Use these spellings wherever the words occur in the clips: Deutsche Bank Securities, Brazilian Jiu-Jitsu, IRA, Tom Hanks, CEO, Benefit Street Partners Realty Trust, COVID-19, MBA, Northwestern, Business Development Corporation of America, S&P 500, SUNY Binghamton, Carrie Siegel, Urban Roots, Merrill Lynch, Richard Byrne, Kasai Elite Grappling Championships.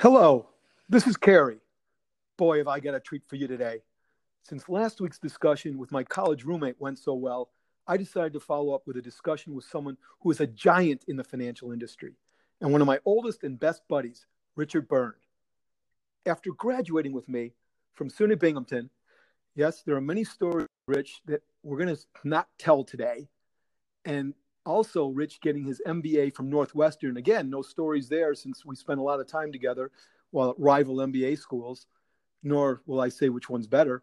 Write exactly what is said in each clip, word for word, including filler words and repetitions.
Hello, this is Carrie. Boy, have I got a treat for you today. Since last week's discussion with my college roommate went so well, I decided to follow up with a discussion with someone who is a giant in the financial industry and one of my oldest and best buddies, Richard Byrne. After graduating with me from SUNY Binghamton, yes, there are many stories, Rich, that we're going to not tell today. And also, Rich getting his M B A from Northwestern. Again, no stories there since we spent a lot of time together while at rival M B A schools, nor will I say which one's better.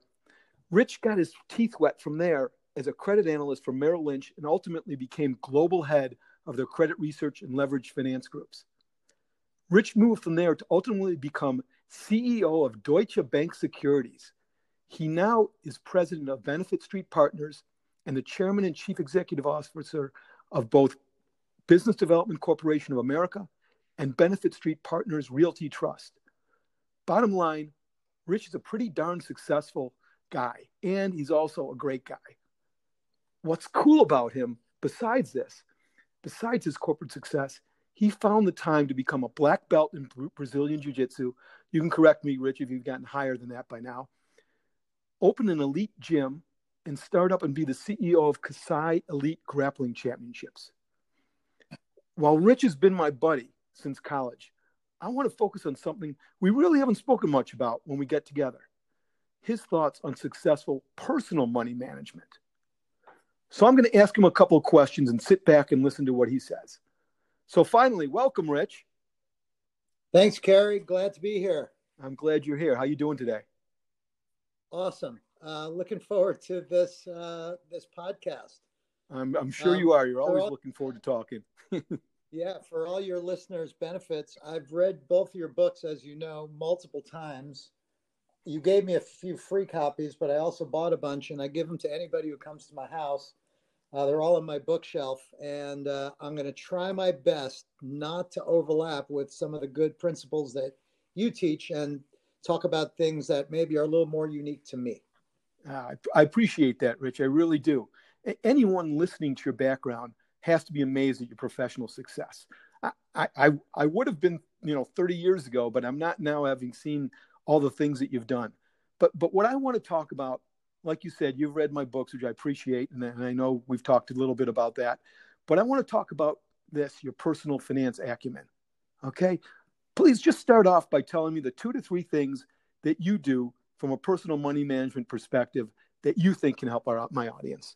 Rich got his teeth wet from there as a credit analyst for Merrill Lynch and ultimately became global head of their credit research and leveraged finance groups. Rich moved from there to ultimately become C E O of Deutsche Bank Securities. He now is president of Benefit Street Partners and the chairman and chief executive officer of both Business Development Corporation of America and Benefit Street Partners Realty Trust. Bottom line, Rich is a pretty darn successful guy, and he's also a great guy. What's cool about him, besides this, besides his corporate success, he found the time to become a black belt in Brazilian Jiu-Jitsu. You can correct me, Rich, if you've gotten higher than that by now. Open an elite gym and start up and be the C E O of Kasai Elite Grappling Championships. While Rich has been my buddy since college, I want to focus on something we really haven't spoken much about when we get together: his thoughts on successful personal money management. So I'm going to ask him a couple of questions and sit back and listen to what he says. So finally, welcome, Rich. Thanks, Carrie. Glad to be here. I'm glad you're here. How you doing today? Awesome. Uh, looking forward to this uh, this podcast. I'm, I'm sure um, you are. You're always all, looking forward to talking. Yeah, for all your listeners' benefits, I've read both of your books, as you know, multiple times. You gave me a few free copies, but I also bought a bunch, and I give them to anybody who comes to my house. Uh, they're all on my bookshelf, and uh, I'm going to try my best not to overlap with some of the good principles that you teach and talk about things that maybe are a little more unique to me. Uh, I appreciate that, Rich. I really do. Anyone listening to your background has to be amazed at your professional success. I, I, I would have been, you know, thirty years ago, but I'm not now, having seen all the things that you've done. But but what I want to talk about, like you said, you've read my books, which I appreciate, and, and I know we've talked a little bit about that. But I want to talk about this, your personal finance acumen. Okay? Please just start off by telling me the two to three things that you do from a personal money management perspective that you think can help our, my audience.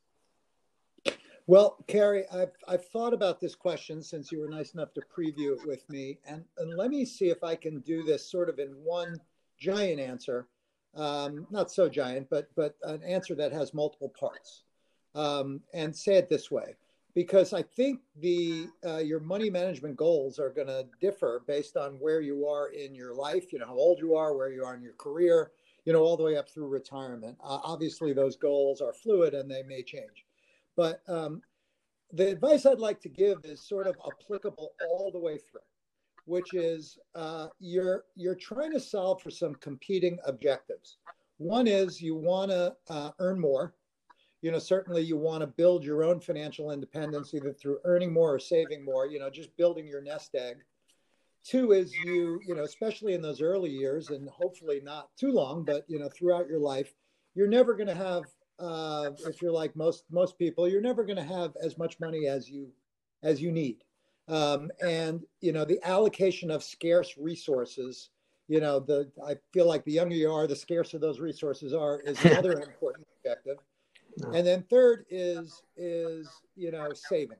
Well, Carrie, I've, I've thought about this question since you were nice enough to preview it with me. And, and let me see if I can do this sort of in one giant answer, um, not so giant, but, but an answer that has multiple parts, um, and say it this way, because I think the uh, your money management goals are going to differ based on where you are in your life, you know, how old you are, where you are in your career, you know, all the way up through retirement. Uh, obviously, those goals are fluid and they may change. But um, the advice I'd like to give is sort of applicable all the way through, which is uh, you're you're trying to solve for some competing objectives. One is you want to uh, earn more. You know, certainly you want to build your own financial independence, either through earning more or saving more, you know, just building your nest egg. Two is you, you know, especially in those early years, and hopefully not too long, but, you know, throughout your life, you're never going to have, uh, if you're like most most people, you're never going to have as much money as you as you need. Um, and, you know, the allocation of scarce resources, you know, the I feel like the younger you are, the scarcer those resources are, is another important objective. And then third is, is, you know, saving.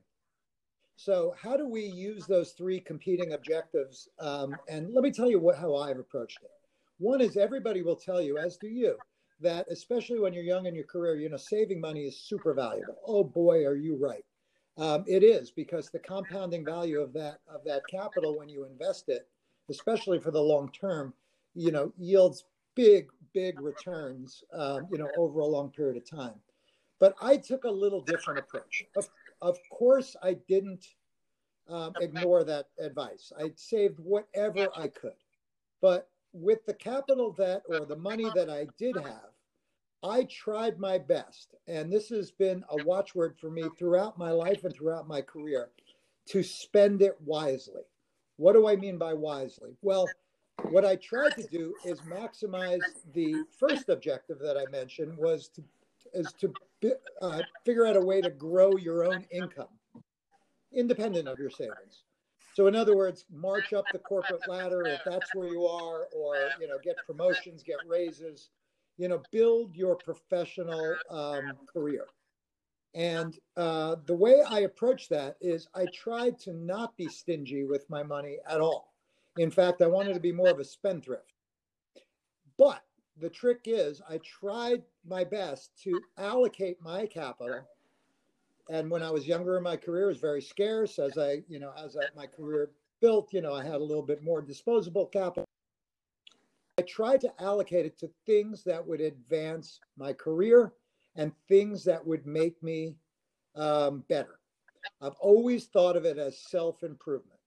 So how do we use those three competing objectives? Um, and let me tell you what, how I've approached it. One is everybody will tell you, as do you, that especially when you're young in your career, you know, saving money is super valuable. Oh boy, are you right? Um, it is, because the compounding value of that of that capital when you invest it, especially for the long term, you know, yields big, big returns, um, you know, over a long period of time. But I took a little different approach. Of Of course, I didn't um, ignore that advice. I saved whatever I could. But with the capital that, or the money that I did have, I tried my best. And this has been a watchword for me throughout my life and throughout my career, to spend it wisely. What do I mean by wisely? Well, What I tried to do is maximize the first objective that I mentioned was to is to uh, figure out a way to grow your own income, independent of your savings. So in other words, march up the corporate ladder if that's where you are, or, you know, get promotions, get raises, you know, build your professional um, career. And uh, the way I approach that is I tried to not be stingy with my money at all. In fact, I wanted to be more of a spendthrift. But the trick is I tried my best to allocate my capital. And when I was younger in my career, it was very scarce. As I, you know, as I, my career built, you know, I had a little bit more disposable capital. I tried to allocate it to things that would advance my career and things that would make me um, better. I've always thought of it as self-improvement.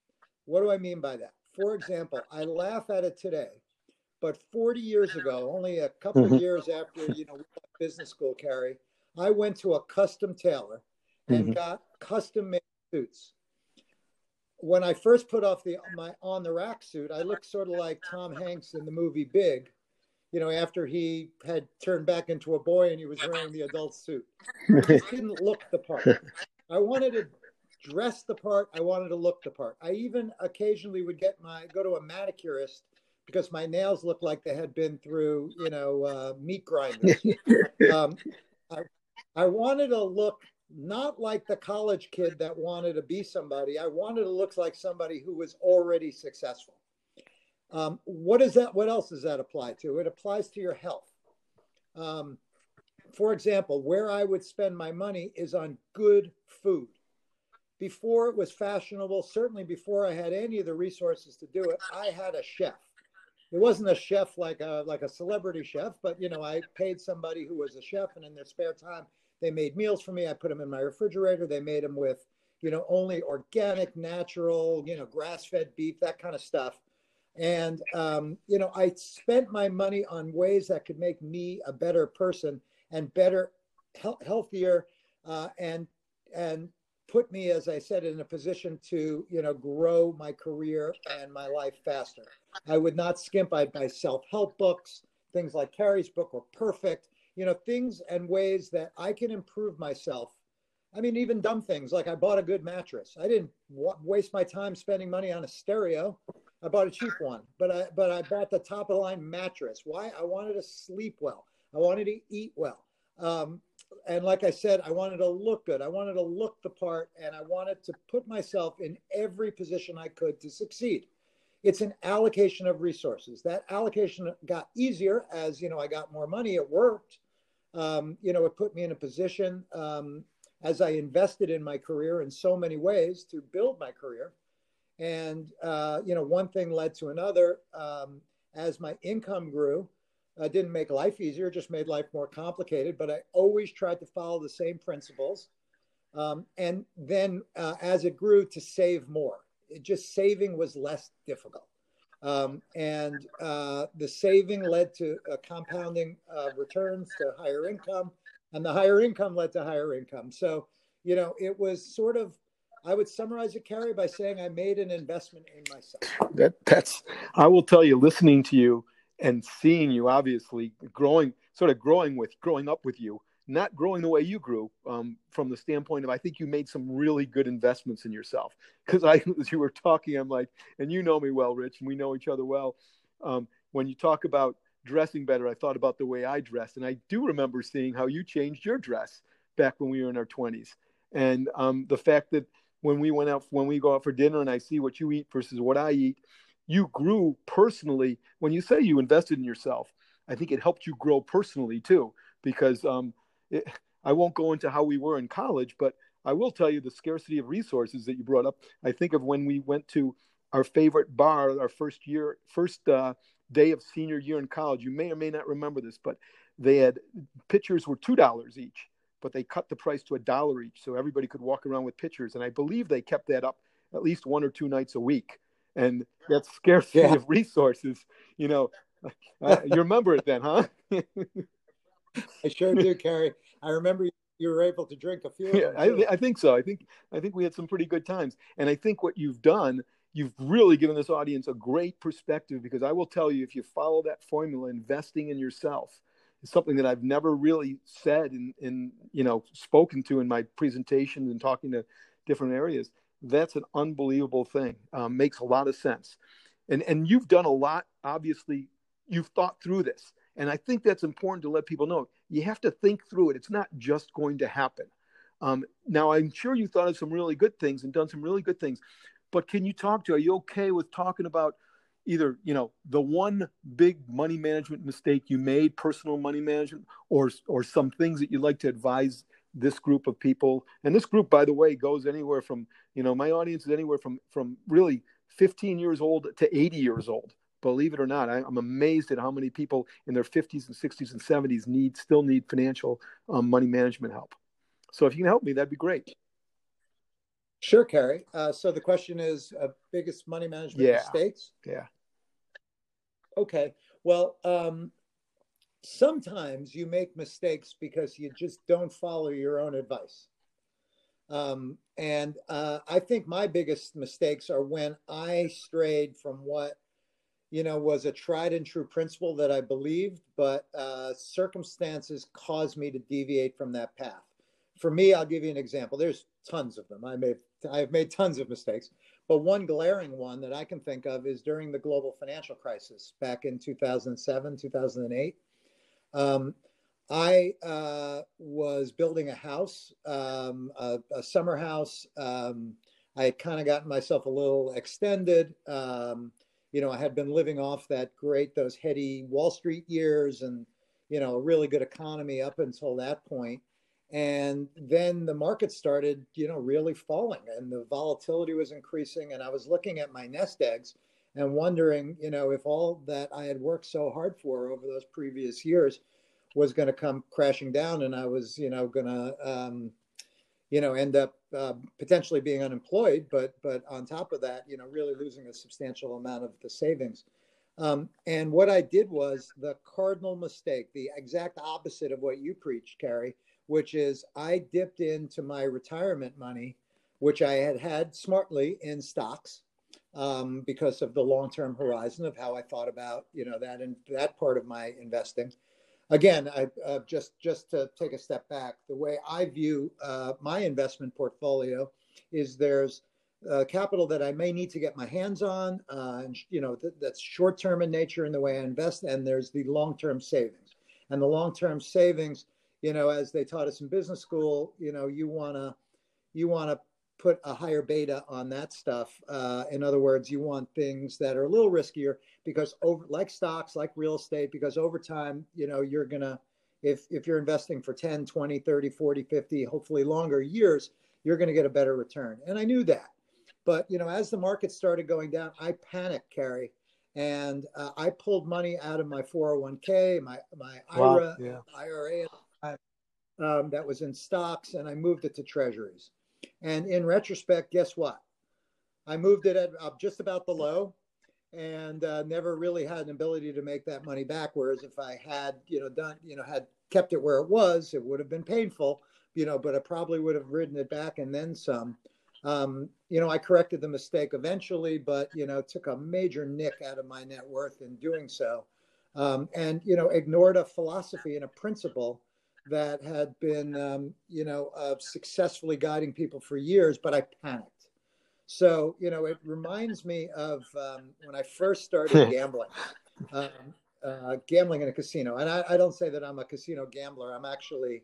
What do I mean by that? For example, I laugh at it today, but forty years ago, only a couple mm-hmm. of years after, you know, we got business school, Carrie, I went to a custom tailor and mm-hmm. got custom-made suits. When I first put off the my on-the-rack suit, I looked sort of like Tom Hanks in the movie Big, you know, after he had turned back into a boy and he was wearing the adult suit. It didn't look the part. I wanted to dress the part. I wanted to look the part. I even occasionally would get my go to a manicurist because my nails looked like they had been through, you know, uh, meat grinders. um, I, I wanted to look not like the college kid that wanted to be somebody. I wanted to look like somebody who was already successful. Um, what is that? What else does that apply to? It applies to your health. Um, for example, where I would spend my money is on good food. Before it was fashionable, certainly before I had any of the resources to do it, I had a chef. It wasn't a chef like a like a celebrity chef, but, you know, I paid somebody who was a chef, and in their spare time, they made meals for me. I put them in my refrigerator. They made them with, you know, only organic, natural, you know, grass-fed beef, that kind of stuff. And, um, you know, I spent my money on ways that could make me a better person and better, he- healthier, uh, and and put me, as I said, in a position to, you know, grow my career and my life faster. I would not skimp. I'd buy self-help books. Things like Carrie's book were perfect. You know, things and ways that I can improve myself. I mean, even dumb things like I bought a good mattress. I didn't wa- waste my time spending money on a stereo. I bought a cheap one, but I but I bought the top of the line mattress. Why? I wanted to sleep well. I wanted to eat well. Um, and like I said, I wanted to look good. I wanted to look the part, and I wanted to put myself in every position I could to succeed. It's an allocation of resources. That allocation got easier as, you know, I got more money. It worked. Um, you know, it put me in a position um, as I invested in my career in so many ways to build my career. And, uh, you know, one thing led to another. Um, as my income grew, I didn't make life easier, just made life more complicated. But I always tried to follow the same principles. Um, and then uh, as it grew, to save more. It just saving was less difficult. Um, and uh, the saving led to uh, compounding uh, returns to higher income, and the higher income led to higher income. So, you know, it was sort of, I would summarize it, Carrie, by saying I made an investment in myself. That, that's, I will tell you, listening to you and seeing you, obviously growing, sort of growing with, growing up with you, not growing the way you grew, um, from the standpoint of, I think you made some really good investments in yourself. Because I, as you were talking, I'm like, and you know me well, Rich, and we know each other well. Um, when you talk about dressing better, I thought about the way I dressed. And I do remember seeing how you changed your dress back when we were in our twenties. And um, the fact that when we went out, when we go out for dinner and I see what you eat versus what I eat, you grew personally. When you say you invested in yourself, I think it helped you grow personally too, because um, It, I won't go into how we were in college, but I will tell you the scarcity of resources that you brought up. I think of when we went to our favorite bar, our first year, first uh, day of senior year in college. You may or may not remember this, but they had pitchers were two dollars each, but they cut the price to a dollar each. So everybody could walk around with pitchers. And I believe they kept that up at least one or two nights a week. And that scarcity yeah. of resources, you know, uh, you remember it then, huh? I sure do, Carrie. I remember you were able to drink a few. Yeah, I, I think so. I think I think we had some pretty good times. And I think what you've done, you've really given this audience a great perspective, because I will tell you, if you follow that formula, investing in yourself is something that I've never really said and, and you know, spoken to in my presentations and talking to different areas. That's an unbelievable thing. Um, makes a lot of sense. And and you've done a lot. Obviously, you've thought through this. And I think that's important to let people know. You have to think through it. It's not just going to happen. Um, now, I'm sure you thought of some really good things and done some really good things. But can you talk to, are you okay with talking about either, you know, the one big money management mistake you made, personal money management, or or some things that you'd like to advise this group of people? And this group, by the way, goes anywhere from, you know, my audience is anywhere from from really fifteen years old to eighty years old. Believe it or not, I, I'm amazed at how many people in their fifties and sixties and seventies need still need financial um, money management help. So if you can help me, that'd be great. Sure, Carrie. Uh, so the question is, uh, biggest money management yeah. mistakes? Yeah. Okay. Well, um, sometimes you make mistakes because you just don't follow your own advice. Um, and uh, I think my biggest mistakes are when I strayed from what, you know, was a tried and true principle that I believed, but uh, circumstances caused me to deviate from that path. For me, I'll give you an example. There's tons of them. I made, I've made tons of mistakes, but one glaring one that I can think of is during the global financial crisis back in two thousand seven, two thousand eight. Um, I uh, was building a house, um, a, a summer house. Um, I had kind of gotten myself a little extended. Um, you know, I had been living off that great, those heady Wall Street years and, you know, a really good economy up until that point. And then the market started, you know, really falling, and the volatility was increasing. And I was looking at my nest eggs and wondering, you know, if all that I had worked so hard for over those previous years was going to come crashing down, and I was, you know, going to, um, you know, end up uh, potentially being unemployed. But but on top of that, you know, really losing a substantial amount of the savings. Um, and what I did was the cardinal mistake, the exact opposite of what you preach, Carrie, which is I dipped into my retirement money, which I had had smartly in stocks um, because of the long-term horizon of how I thought about, you know, that and that part of my investing. Again, I uh, just just to take a step back, the way I view uh, my investment portfolio is there's uh, capital that I may need to get my hands on, uh, and you know th- that's short-term in nature in the way I invest, and there's the long-term savings, and the long-term savings. You know, as they taught us in business school, you know, you want to you want to put a higher beta on that stuff. Uh, in other words, you want things that are a little riskier because over like stocks, like real estate, because over time, you know, you're going to if if you're investing for ten, twenty, thirty, forty, fifty, hopefully longer years, you're going to get a better return. And I knew that. But, you know, as the market started going down, I panicked, Carrie. And uh, I pulled money out of my four oh one k, my, my wow, I R A, yeah. I R A. Um, that was in stocks, and I moved it to treasuries. And in retrospect, guess what? I moved it at uh, just about the low, and uh, never really had an ability to make that money back. Whereas if I had, you know, done, you know, had kept it where it was, it would have been painful, you know. But I probably would have ridden it back and then some. Um, you know, I corrected the mistake eventually, but you know, took a major nick out of my net worth in doing so, um, and you know, ignored a philosophy and a principle that had been, um, you know, uh, successfully guiding people for years, but I panicked. So, you know, it reminds me of um, when I first started gambling, um, uh, gambling in a casino. And I, I don't say that I'm a casino gambler. I'm actually,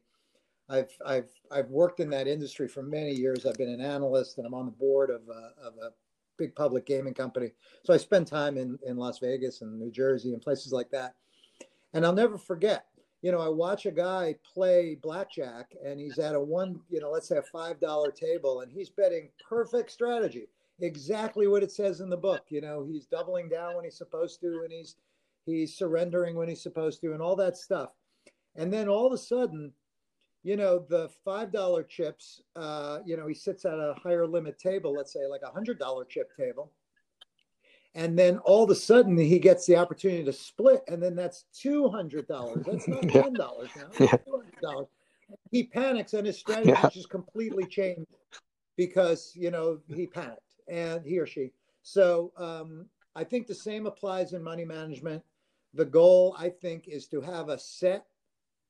I've I've I've worked in that industry for many years. I've been an analyst, and I'm on the board of a, of a big public gaming company. So I spend time in, in Las Vegas and New Jersey and places like that. And I'll never forget. You know, I watch a guy play blackjack, and he's at a one, you know, let's say a five dollar table, and he's betting perfect strategy, exactly what it says in the book. You know, he's doubling down when he's supposed to, and he's he's surrendering when he's supposed to, and all that stuff. And then all of a sudden, you know, the five dollar chips, uh, you know, he sits at a higher limit table, let's say like a one hundred dollar chip table. And then all of a sudden he gets the opportunity to split. And then that's two hundred dollars. That's not ten dollars now. That's two hundred dollars. He panics, and his strategy yeah. just completely changed because, you know, he panicked, and he or she. So um, I think the same applies in money management. The goal, I think, is to have a set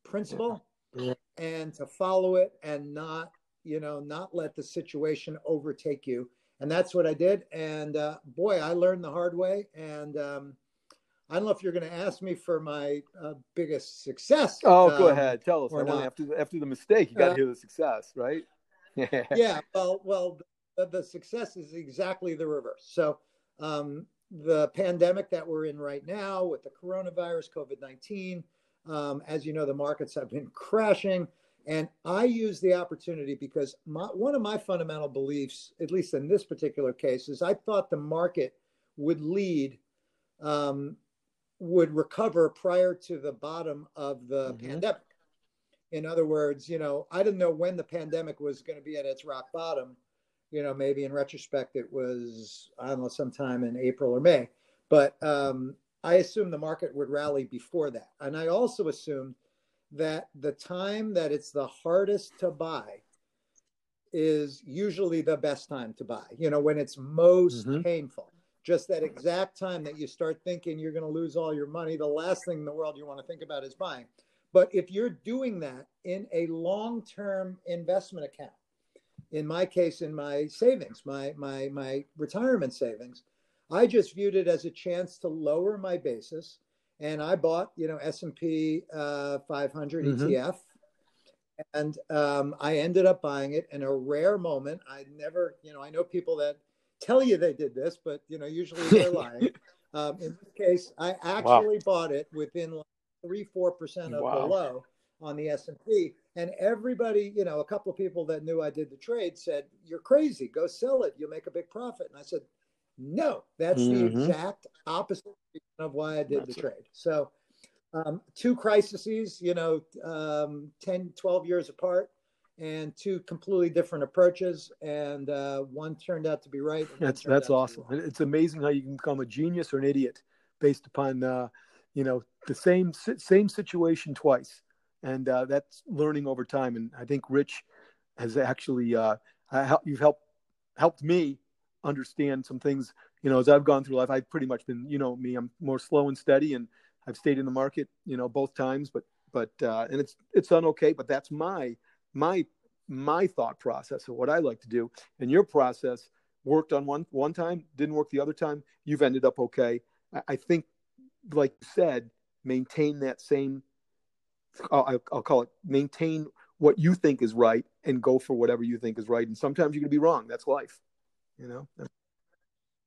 principle yeah. Yeah. and to follow it and not, you know, not let the situation overtake you. And that's what I did. And uh, boy, I learned the hard way. And um, I don't know if you're going to ask me for my uh, biggest success. Oh, um, go ahead. Tell us. I want after, after the mistake, you got to uh, hear the success, right? Yeah. Yeah. Well, well, the, the success is exactly the reverse. So um, the pandemic that we're in right now with the coronavirus, COVID nineteen, um, as you know, the markets have been crashing. And I use the opportunity because my, one of my fundamental beliefs, at least in this particular case, is I thought the market would lead, um, would recover prior to the bottom of the mm-hmm. pandemic. In other words, you know, I didn't know when the pandemic was going to be at its rock bottom. You know, maybe in retrospect, it was, I don't know, sometime in April or May. But um, I assumed the market would rally before that. And I also assumed that the time that it's the hardest to buy is usually the best time to buy, you know, when it's most mm-hmm. painful, just that exact time that you start thinking you're going to lose all your money. The last thing in the world you want to think about is buying. But if you're doing that in a long-term investment account, in my case, in my savings, my, my, my retirement savings, I just viewed it as a chance to lower my basis. And I bought, you know, S and P uh, five hundred mm-hmm. E T F, and um, I ended up buying it in a rare moment. I never, you know, I know people that tell you they did this, but, you know, usually they're lying. Um, in this case, I actually wow. bought it within like three, four percent of wow. the low on the S and P. And everybody, you know, a couple of people that knew I did the trade said, "You're crazy. Go sell it. You'll make a big profit." And I said, "No, that's mm-hmm. the exact opposite of why I did that's the trade." It. So um, two crises, you know, um, ten, twelve years apart, and two completely different approaches. And uh, one turned out to be right. That's that's awesome. It's amazing how you can become a genius or an idiot based upon, uh, you know, the same same situation twice. And uh, that's learning over time. And I think Rich has actually, uh, you've helped helped me understand some things. You know, as I've gone through life, I've pretty much been, you know, me, I'm more slow and steady, and I've stayed in the market, you know, both times, but, but, uh, and it's, it's done okay, but that's my, my, my thought process of what I like to do. And your process worked on one, one time, didn't work the other time. You've ended up okay. I, I think, like you said, maintain that same, I'll, I'll call it, maintain what you think is right and go for whatever you think is right. And sometimes you're going to be wrong. That's life, you know?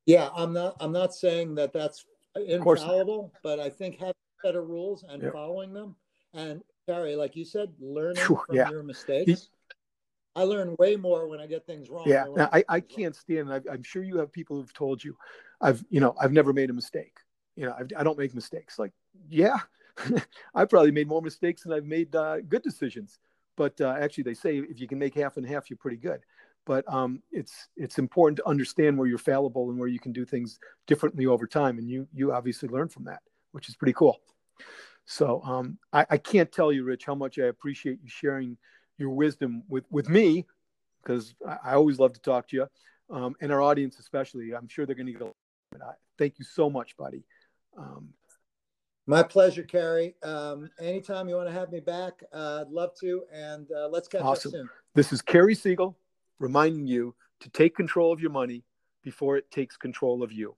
Yeah, I'm not. I'm not saying that that's infallible, but I think having better rules and yep. following them, and Terry, like you said, learning Whew, from yeah. your mistakes. I learn way more when I get things wrong. Yeah, now, I, I can't stand. I've, I'm sure you have people who've told you, "I've, you know, I've never made a mistake. You know, I've, I don't make mistakes." Like, yeah, I probably made more mistakes than I've made uh, good decisions. But uh, actually, they say if you can make half and half, you're pretty good. But um, it's it's important to understand where you're fallible and where you can do things differently over time. And you you obviously learn from that, which is pretty cool. So um, I, I can't tell you, Rich, how much I appreciate you sharing your wisdom with, with me, because I, I always love to talk to you, um, and our audience especially. I'm sure they're going to get a lot of it. Thank you so much, buddy. Um, My pleasure, Carrie. Um, anytime you want to have me back, uh, I'd love to. And uh, let's catch awesome. up soon. This is Carrie Siegel, reminding you to take control of your money before it takes control of you.